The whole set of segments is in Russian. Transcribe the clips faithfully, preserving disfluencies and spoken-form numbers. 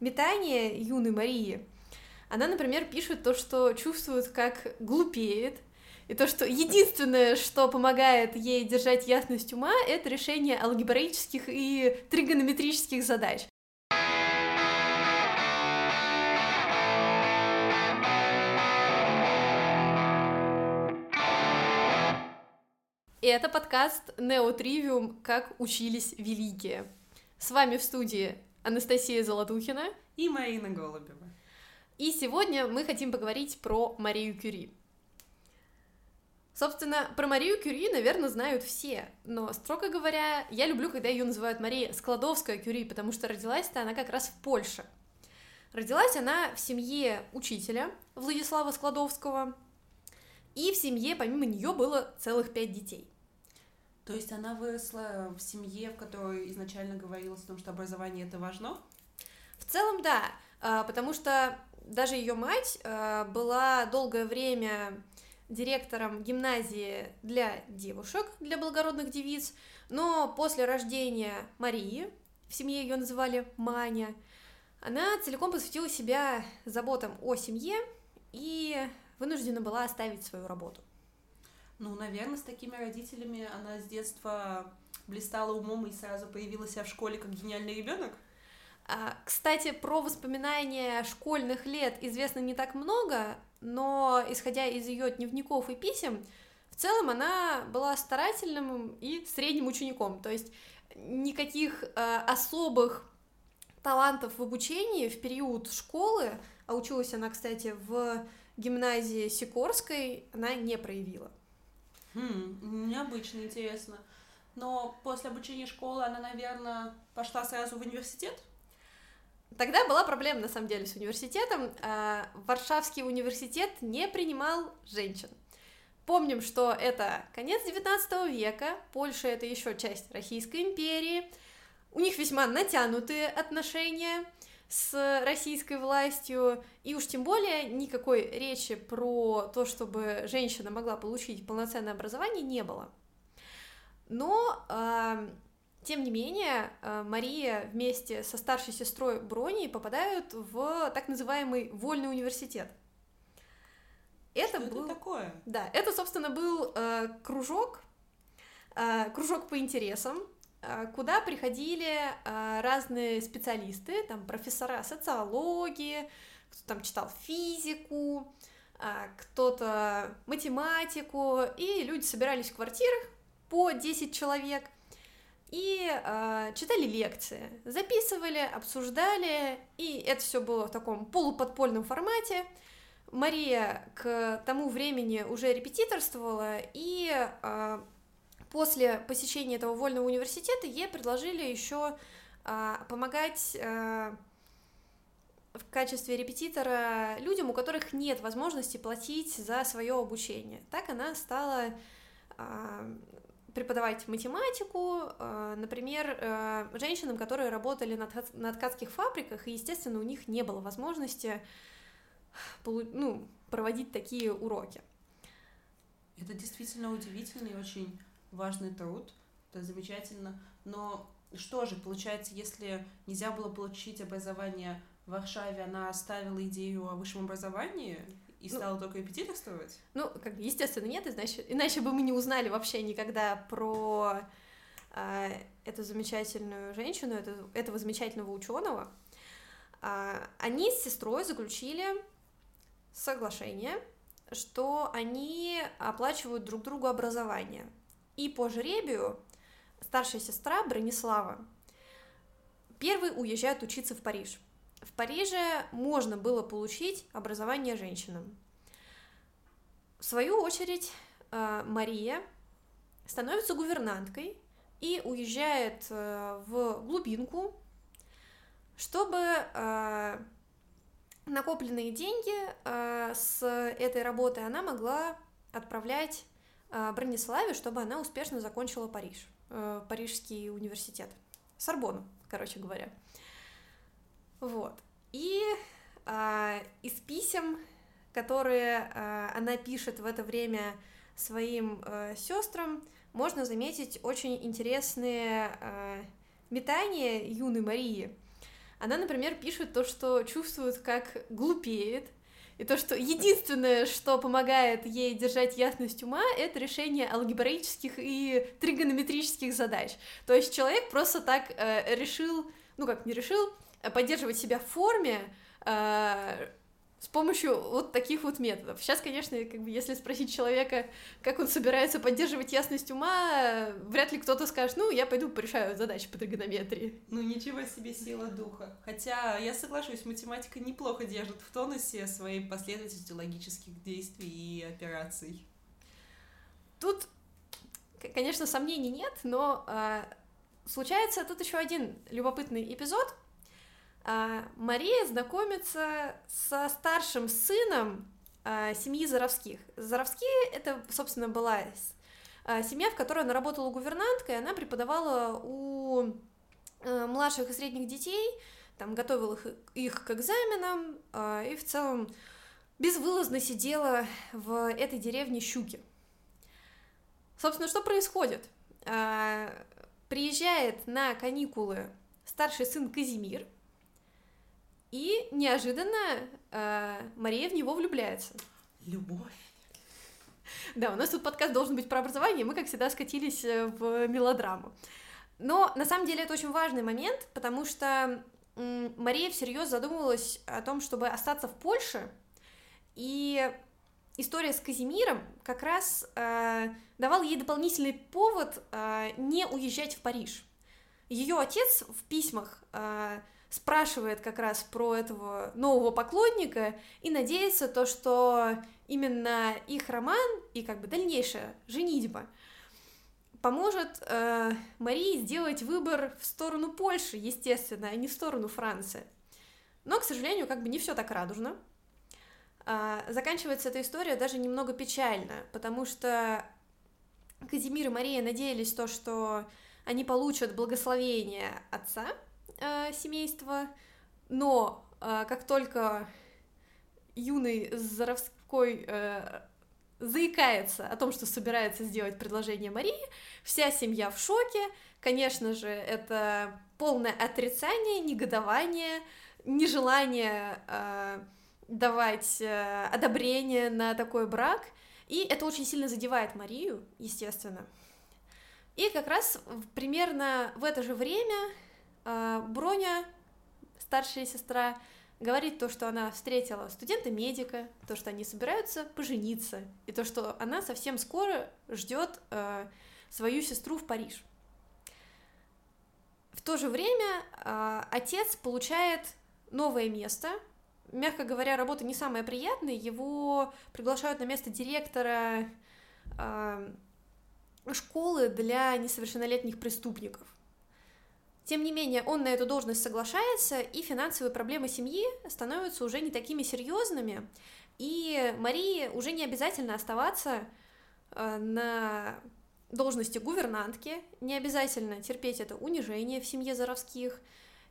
метания юной Марии, она, например, пишет то, что чувствует, как глупеет, и то, что единственное, что помогает ей держать ясность ума, это решение алгебраических и тригонометрических задач. И это подкаст «Neo Trivium. Как учились великие». С вами в студии Анастасия Золотухина и Марина Голубева. И сегодня мы хотим поговорить про Марию Кюри. Собственно, про Марию Кюри, наверное, знают все, но, строго говоря, я люблю, когда ее называют Мария Склодовская-Кюри, потому что родилась-то она как раз в Польше. Родилась она в семье учителя Владислава Складовского, и в семье помимо нее было целых пять детей. То есть она выросла в семье, в которой изначально говорилось о том, что образование это важно? В целом, да, потому что даже ее мать была долгое время директором гимназии для девушек, для благородных девиц, но после рождения Марии, в семье ее называли Маня, она целиком посвятила себя заботам о семье и вынуждена была оставить свою работу. Ну, наверное, с такими родителями она с детства блистала умом и сразу появилась в школе как гениальный ребенок. Кстати, про воспоминания школьных лет известно не так много, но, исходя из ее дневников и писем, в целом она была старательным и средним учеником, то есть никаких особых талантов в обучении в период школы, а училась она, кстати, в гимназии Сикорской, она не проявила. Хм, необычно, интересно. Но после обучения школы она, наверное, пошла сразу в университет? Тогда была проблема, на самом деле, с университетом. Варшавский университет не принимал женщин. Помним, что это конец девятнадцатого века, Польша — это еще часть Российской империи, у них весьма натянутые отношения с российской властью, и уж тем более никакой речи про то, чтобы женщина могла получить полноценное образование, не было. Но, э, тем не менее, Мария вместе со старшей сестрой Броней попадают в так называемый вольный университет. Это Что был... это такое? Да, это, собственно, был э, кружок, э, кружок по интересам, куда приходили разные специалисты, там профессора социологии, кто там читал физику, кто-то математику, и люди собирались в квартирах по десять человек и читали лекции, записывали, обсуждали, и это все было в таком полуподпольном формате. Мария к тому времени уже репетиторствовала, и после посещения этого вольного университета ей предложили еще э, помогать э, в качестве репетитора людям, у которых нет возможности платить за свое обучение. Так она стала э, преподавать математику, э, например, э, женщинам, которые работали на, ткац- на ткацких фабриках, и, естественно, у них не было возможности полу- ну, проводить такие уроки. Это действительно удивительно и очень важный труд, это замечательно. Но что же, получается, если нельзя было получить образование в Варшаве, она оставила идею о высшем образовании и ну, стала только репетиторствовать? Ну, как бы, естественно, нет, иначе, иначе бы мы не узнали вообще никогда про э, эту замечательную женщину, эту, этого замечательного ученого. Э, они с сестрой заключили соглашение, что они оплачивают друг другу образование. И по жребию старшая сестра Бронислава первой уезжает учиться в Париж. В Париже можно было получить образование женщинам. В свою очередь Мария становится гувернанткой и уезжает в глубинку, чтобы накопленные деньги с этой работы она могла отправлять Брониславе, чтобы она успешно закончила Париж, Парижский университет, Сорбонну, короче говоря. Вот. И э, из писем, которые э, она пишет в это время своим э, сестрам, можно заметить очень интересные э, метания юной Марии. Она, например, пишет то, что чувствует, как глупеет, и то, что единственное, что помогает ей держать ясность ума, это решение алгебраических и тригонометрических задач. То есть человек просто так э, решил, ну как не решил, поддерживать себя в форме э, с помощью вот таких вот методов. Сейчас, конечно, как бы, если спросить человека, как он собирается поддерживать ясность ума, вряд ли кто-то скажет, ну, я пойду порешаю задачи по тригонометрии. Ну, ничего себе сила духа. Хотя, я соглашусь, математика неплохо держит в тонусе своей последовательностью логических действий и операций. Тут, конечно, сомнений нет, но а, случается тут еще один любопытный эпизод. Мария знакомится со старшим сыном семьи Заровских. Заровские — это, собственно, была семья, в которой она работала гувернанткой, она преподавала у младших и средних детей, там, готовила их к экзаменам и в целом безвылазно сидела в этой деревне Щуки. Собственно, что происходит? Приезжает на каникулы старший сын Казимир, и неожиданно э, Мария в него влюбляется. Любовь. Да, у нас тут подкаст должен быть про образование, мы, как всегда, скатились в мелодраму. Но, на самом деле, это очень важный момент, потому что м- Мария всерьез задумывалась о том, чтобы остаться в Польше, и история с Казимиром как раз э, давала ей дополнительный повод э, не уезжать в Париж. Ее отец в письмах... Э, спрашивает как раз про этого нового поклонника и надеется то, что именно их роман и как бы дальнейшая женитьба поможет э, Марии сделать выбор в сторону Польши, естественно, а не в сторону Франции. Но, к сожалению, как бы не все так радужно. Э, заканчивается эта история даже немного печально, потому что Казимир и Мария надеялись то, что они получат благословение отца, семейства, но а, как только юный Заровской а, заикается о том, что собирается сделать предложение Марии, вся семья в шоке, конечно же, это полное отрицание, негодование, нежелание а, давать а, одобрение на такой брак, и это очень сильно задевает Марию, естественно. И как раз примерно в это же время Броня, старшая сестра, говорит то, что она встретила студента-медика, то, что они собираются пожениться, и то, что она совсем скоро ждет э, свою сестру в Париж. В то же время э, отец получает новое место. Мягко говоря, работа не самая приятная. Его приглашают на место директора э, школы для несовершеннолетних преступников. Тем не менее, он на эту должность соглашается, и финансовые проблемы семьи становятся уже не такими серьезными, и Марии уже не обязательно оставаться на должности гувернантки, не обязательно терпеть это унижение в семье Заровских,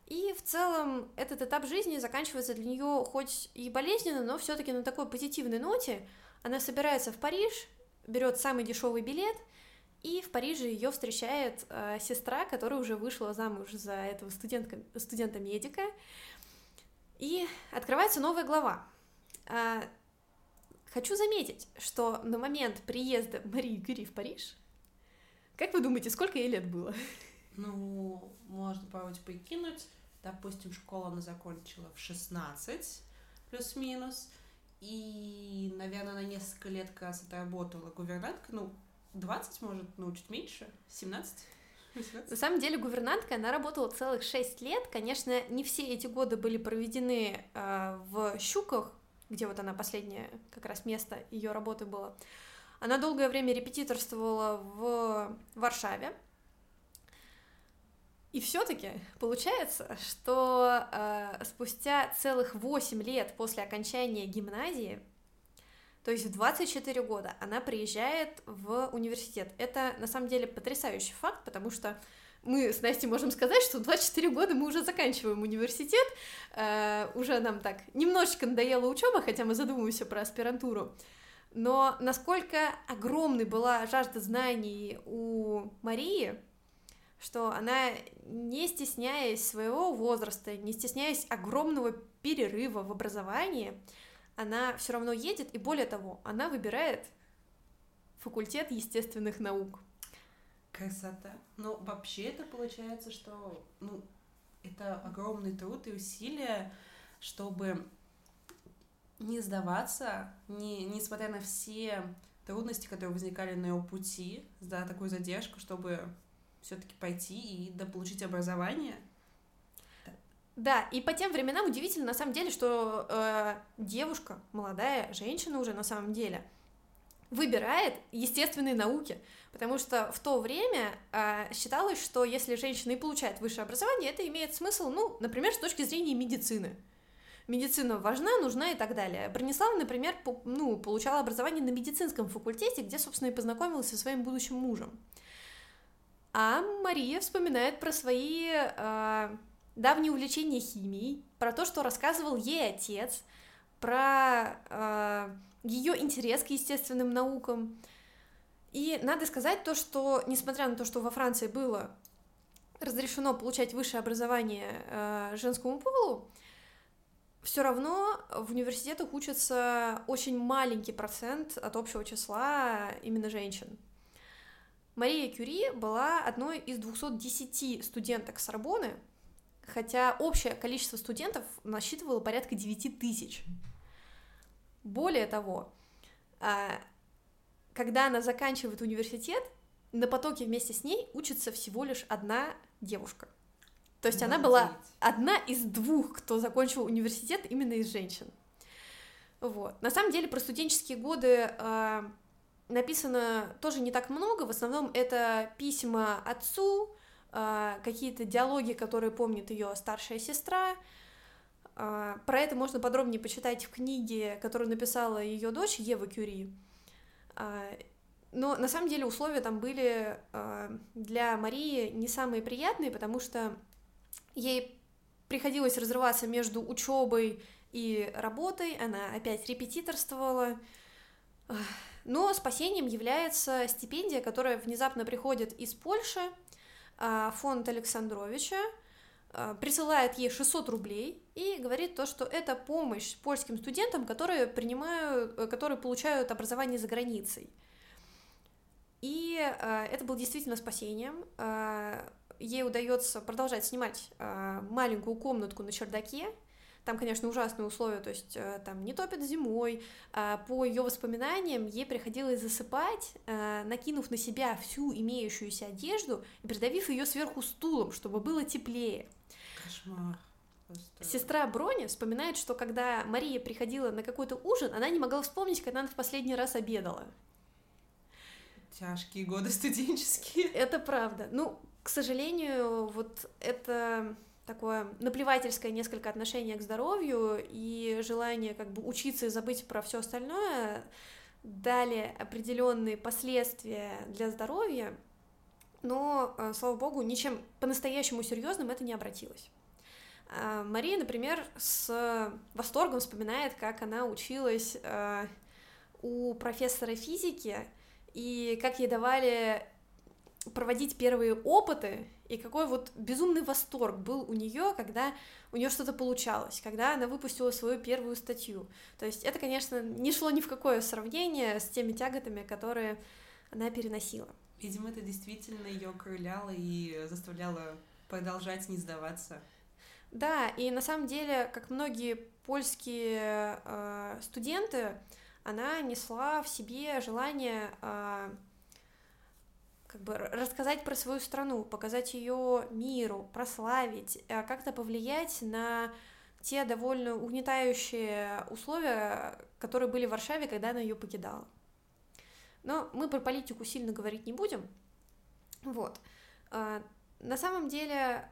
и в целом этот этап жизни заканчивается для нее хоть и болезненно, но все-таки на такой позитивной ноте. Она собирается в Париж, берет самый дешевый билет, и в Париже ее встречает э, сестра, которая уже вышла замуж за этого студентка, студента-медика. И открывается новая глава. Э, хочу заметить, что на момент приезда Марии Кюри в Париж, как вы думаете, сколько ей лет было? Ну, можно попробовать прикинуть. Допустим, школу она закончила в шестнадцать, плюс-минус. И, наверное, на несколько лет как раз отработала гувернанткой, ну, двадцать, может, ну, чуть меньше, семнадцать, восемнадцать. На самом деле гувернанткой она работала целых шесть лет. Конечно, не все эти годы были проведены э, в Щуках, где вот она последнее как раз место ее работы было. Она долгое время репетиторствовала в Варшаве. И все-таки получается, что э, спустя целых восемь лет после окончания гимназии, то есть в двадцать четыре года, она приезжает в университет. Это, на самом деле, потрясающий факт, потому что мы с Настей можем сказать, что в двадцать четыре года мы уже заканчиваем университет, э, уже нам так немножечко надоела учеба, хотя мы задумываемся про аспирантуру. Но насколько огромной была жажда знаний у Марии, что она, не стесняясь своего возраста, не стесняясь огромного перерыва в образовании, она все равно едет, и более того, она выбирает факультет естественных наук. Красота. Ну, вообще это получается, что ну, это огромный труд и усилия, чтобы не сдаваться, не, несмотря на все трудности, которые возникали на его пути, за такую задержку, чтобы все-таки пойти и дополучить образование. Да, и по тем временам удивительно, на самом деле, что э, девушка, молодая женщина уже на самом деле, выбирает естественные науки, потому что в то время э, считалось, что если женщина и получает высшее образование, это имеет смысл, ну, например, с точки зрения медицины. Медицина важна, нужна и так далее. Бронислава, например, по, ну, получала образование на медицинском факультете, где, собственно, и познакомилась со своим будущим мужем. А Мария вспоминает про свои э, давние увлечения химией, про то, что рассказывал ей отец, про э, ее интерес к естественным наукам. И надо сказать то, что, несмотря на то, что во Франции было разрешено получать высшее образование э, женскому полу, все равно в университетах учатся очень маленький процент от общего числа именно женщин. Мария Кюри была одной из двухсот десяти студенток Сорбонны, хотя общее количество студентов насчитывало порядка девяти тысяч. Более того, когда она заканчивает университет, на потоке вместе с ней учится всего лишь одна девушка. То есть она была одна из двух, кто закончил университет именно из женщин. Вот. На самом деле про студенческие годы э, написано тоже не так много. В основном это письма отцу, э, какие-то диалоги, которые помнит ее старшая сестра. Э, про это можно подробнее почитать в книге, которую написала ее дочь Ева Кюри. Э, но на самом деле условия там были э, для Марии не самые приятные, потому что ей приходилось разрываться между учебой и работой, она опять репетиторствовала, но спасением является стипендия, которая внезапно приходит из Польши. Фонд Александровича присылает ей шестьсот рублей и говорит то, что это помощь польским студентам, которые принимают, которые получают образование за границей. И это было действительно спасением. Ей удается продолжать снимать э, маленькую комнатку на чердаке. Там, конечно, ужасные условия, то есть э, там не топят зимой. Э, по ее воспоминаниям ей приходилось засыпать, э, накинув на себя всю имеющуюся одежду и придавив ее сверху стулом, чтобы было теплее. Кошмар. Сестра Броня вспоминает, что когда Мария приходила на какой-то ужин, она не могла вспомнить, когда она в последний раз обедала. Тяжкие годы студенческие. Это правда. Ну, к сожалению, вот это такое наплевательское несколько отношение к здоровью и желание как бы учиться и забыть про все остальное дали определенные последствия для здоровья, но, слава богу, ничем по-настоящему серьезным это не обратилось. Мария, например, с восторгом вспоминает, как она училась у профессора физики и как ей давали проводить первые опыты, и какой вот безумный восторг был у нее, когда у нее что-то получалось, когда она выпустила свою первую статью. То есть это, конечно, не шло ни в какое сравнение с теми тяготами, которые она переносила. Видимо, это действительно ее крыляло и заставляло продолжать не сдаваться. Да, и на самом деле, как многие польские э, студенты, она несла в себе желание э, как бы рассказать про свою страну, показать ее миру, прославить, как-то повлиять на те довольно угнетающие условия, которые были в Варшаве, когда она ее покидала. Но мы про политику сильно говорить не будем. Вот. На самом деле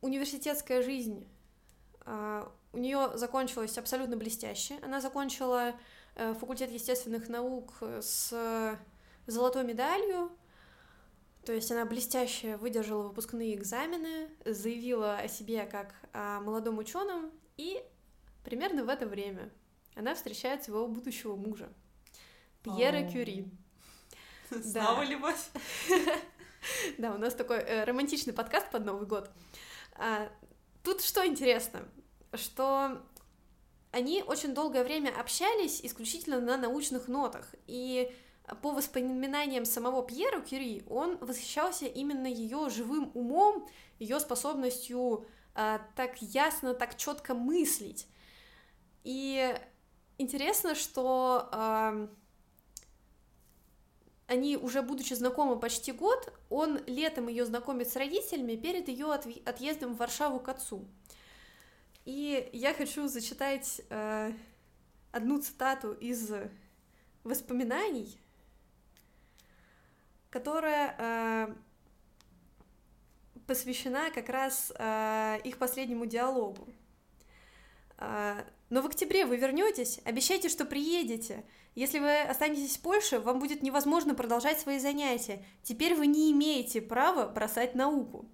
университетская жизнь у нее закончилась абсолютно блестяще. Она закончила факультет естественных наук с золотой медалью, то есть она блестяще выдержала выпускные экзамены, заявила о себе как о молодом ученом, и примерно в это время она встречает своего будущего мужа, Пьера Кюри. Снова любовь. Да, у нас такой романтичный подкаст под Новый год. Тут что интересно, что они очень долгое время общались исключительно на научных нотах, и по воспоминаниям самого Пьера Кюри он восхищался именно ее живым умом, ее способностью э, так ясно, так четко мыслить. И интересно, что э, они, уже будучи знакомы почти год, он летом ее знакомит с родителями перед ее отъездом в Варшаву к отцу. И я хочу зачитать э, одну цитату из воспоминаний, которая э, посвящена как раз э, их последнему диалогу. Э, «Но в октябре вы вернетесь, обещайте, что приедете. Если вы останетесь в Польше, вам будет невозможно продолжать свои занятия. Теперь вы не имеете права бросать науку».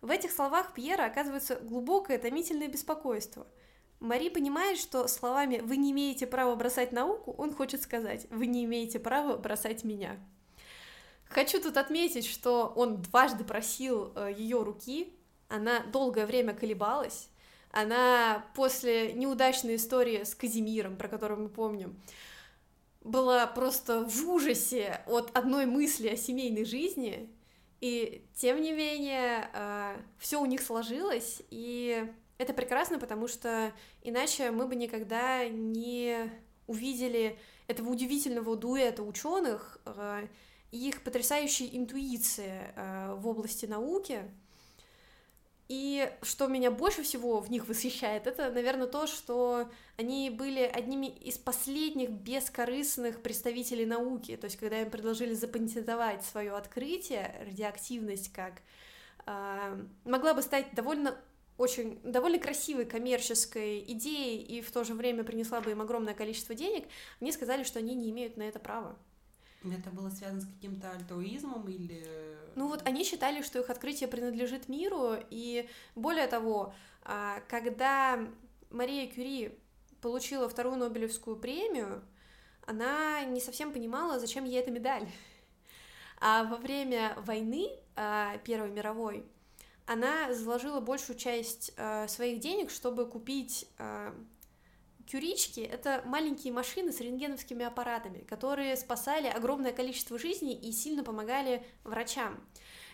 В этих словах Пьера оказывается глубокое томительное беспокойство. Мари понимает, что словами «вы не имеете права бросать науку» он хочет сказать «вы не имеете права бросать меня». Хочу тут отметить, что он дважды просил ее руки, она долгое время колебалась, она после неудачной истории с Казимиром, про которую мы помним, была просто в ужасе от одной мысли о семейной жизни. И, тем не менее, все у них сложилось, и это прекрасно, потому что иначе мы бы никогда не увидели этого удивительного дуэта ученых и их потрясающей интуиции в области науки. И что меня больше всего в них восхищает, это, наверное, то, что они были одними из последних бескорыстных представителей науки, то есть когда им предложили запатентовать свое открытие, радиоактивность, как э, могла бы стать довольно, очень, довольно красивой коммерческой идеей и в то же время принесла бы им огромное количество денег, они сказали, что они не имеют на это права. Это было связано с каким-то альтруизмом или... Ну вот они считали, что их открытие принадлежит миру, и более того, когда Мария Кюри получила вторую Нобелевскую премию, она не совсем понимала, зачем ей эта медаль. А во время войны Первой мировой она заложила большую часть своих денег, чтобы купить... Кюрички — это маленькие машины с рентгеновскими аппаратами, которые спасали огромное количество жизней и сильно помогали врачам.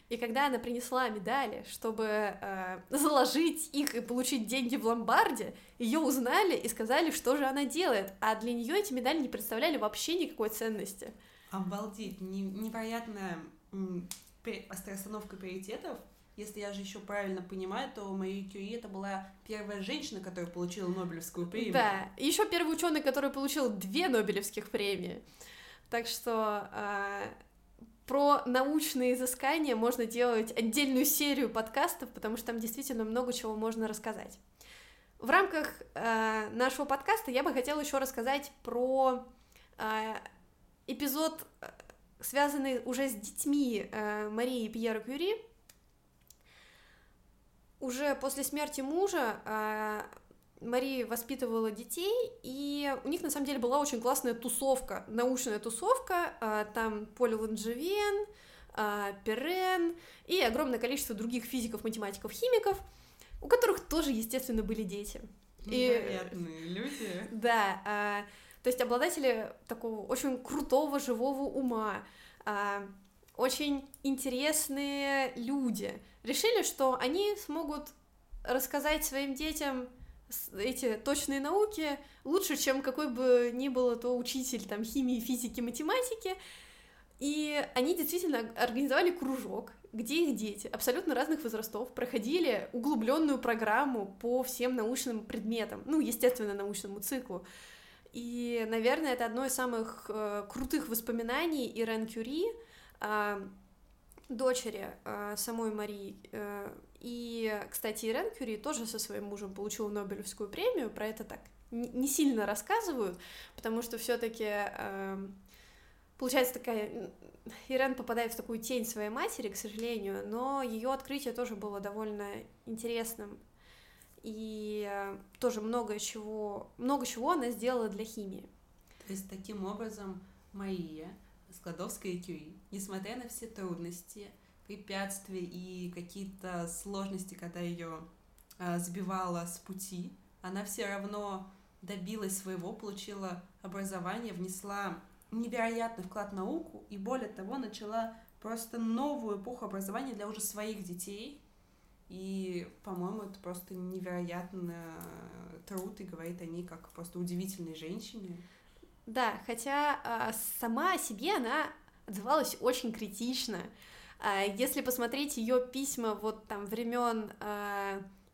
И когда она принесла медали, чтобы э, заложить их и получить деньги в ломбарде, ее узнали и сказали, что же она делает, а для нее эти медали не представляли вообще никакой ценности. Обалдеть, невероятная остановка приоритетов. Если я же еще правильно понимаю, то Мария Кюри это была первая женщина, которая получила Нобелевскую премию. Да, и еще первый ученый, который получил две Нобелевских премии. Так что э, про научные изыскания можно делать отдельную серию подкастов, потому что там действительно много чего можно рассказать. В рамках э, нашего подкаста я бы хотела еще рассказать про э, эпизод, связанный уже с детьми э, Марии и Пьера Кюри. Уже после смерти мужа Мария воспитывала детей, и у них на самом деле была очень классная тусовка, научная тусовка, там Поль Лангевин, Перрин и огромное количество других физиков, математиков, химиков, у которых тоже, естественно, были дети. Невероятные и... люди. Да, то есть обладатели такого очень крутого живого ума, очень интересные люди, решили, что они смогут рассказать своим детям эти точные науки лучше, чем какой бы ни был то учитель там, химии, физики, математики. И они действительно организовали кружок, где их дети абсолютно разных возрастов проходили углубленную программу по всем научным предметам, ну, естественно, научному циклу. И, наверное, это одно из самых э, крутых воспоминаний Ирен Кюри, э, дочери э, самой Марии. Э, и, кстати, Ирен Кюри тоже со своим мужем получила Нобелевскую премию, про это так не сильно рассказывают, потому что все-таки э, получается такая... Ирен попадает в такую тень своей матери, к сожалению, но ее открытие тоже было довольно интересным, и э, тоже много чего, много чего она сделала для химии. То есть таким образом Мария Складовская и Кюри. Несмотря на все трудности, препятствия и какие-то сложности, когда ее а, сбивала с пути, она все равно добилась своего, получила образование, внесла невероятный вклад в науку и, более того, начала просто новую эпоху образования для уже своих детей. И, по-моему, это просто невероятно труд и говорит о ней как просто удивительной женщине. Да, хотя сама о себе она отзывалась очень критично. Если посмотреть ее письма вот там времен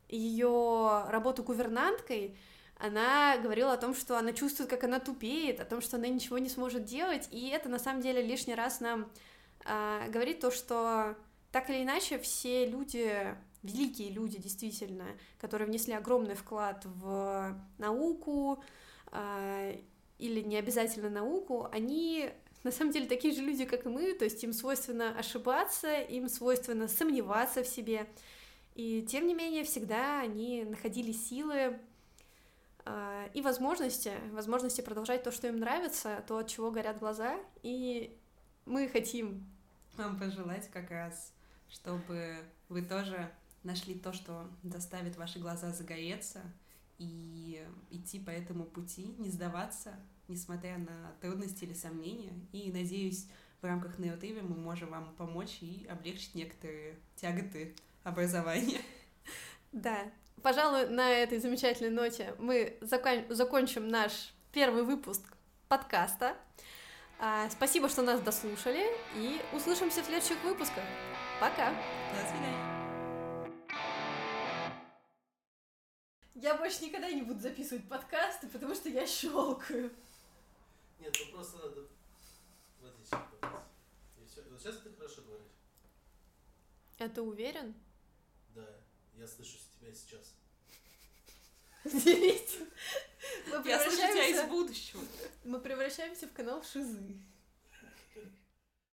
ее работы гувернанткой, она говорила о том, что она чувствует, как она тупеет, о том, что она ничего не сможет делать, и это на самом деле лишний раз нам говорит то, что так или иначе все люди... великие люди, действительно, которые внесли огромный вклад в науку, э, или не обязательно науку, они на самом деле такие же люди, как и мы, то есть им свойственно ошибаться, им свойственно сомневаться в себе, и тем не менее всегда они находили силы э, и возможности, возможности продолжать то, что им нравится, то, от чего горят глаза, и мы хотим вам пожелать как раз, чтобы вы тоже... нашли то, что заставит ваши глаза загореться, и идти по этому пути, не сдаваться, несмотря на трудности или сомнения. И, надеюсь, в рамках Neo Trivium мы можем вам помочь и облегчить некоторые тяготы образования. Да. Пожалуй, на этой замечательной ноте мы закон- закончим наш первый выпуск подкаста. А, спасибо, что нас дослушали, и услышимся в следующих выпусках. Пока! До свидания! Я больше никогда не буду записывать подкасты, потому что я щелкаю. Нет, ну просто надо в отличие подкаст. Вот сейчас ты хорошо говоришь. А ты уверен? Да, я слышу тебя сейчас. Удивительно. Я слышу тебя из будущего. Мы превращаемся в канал Шизы.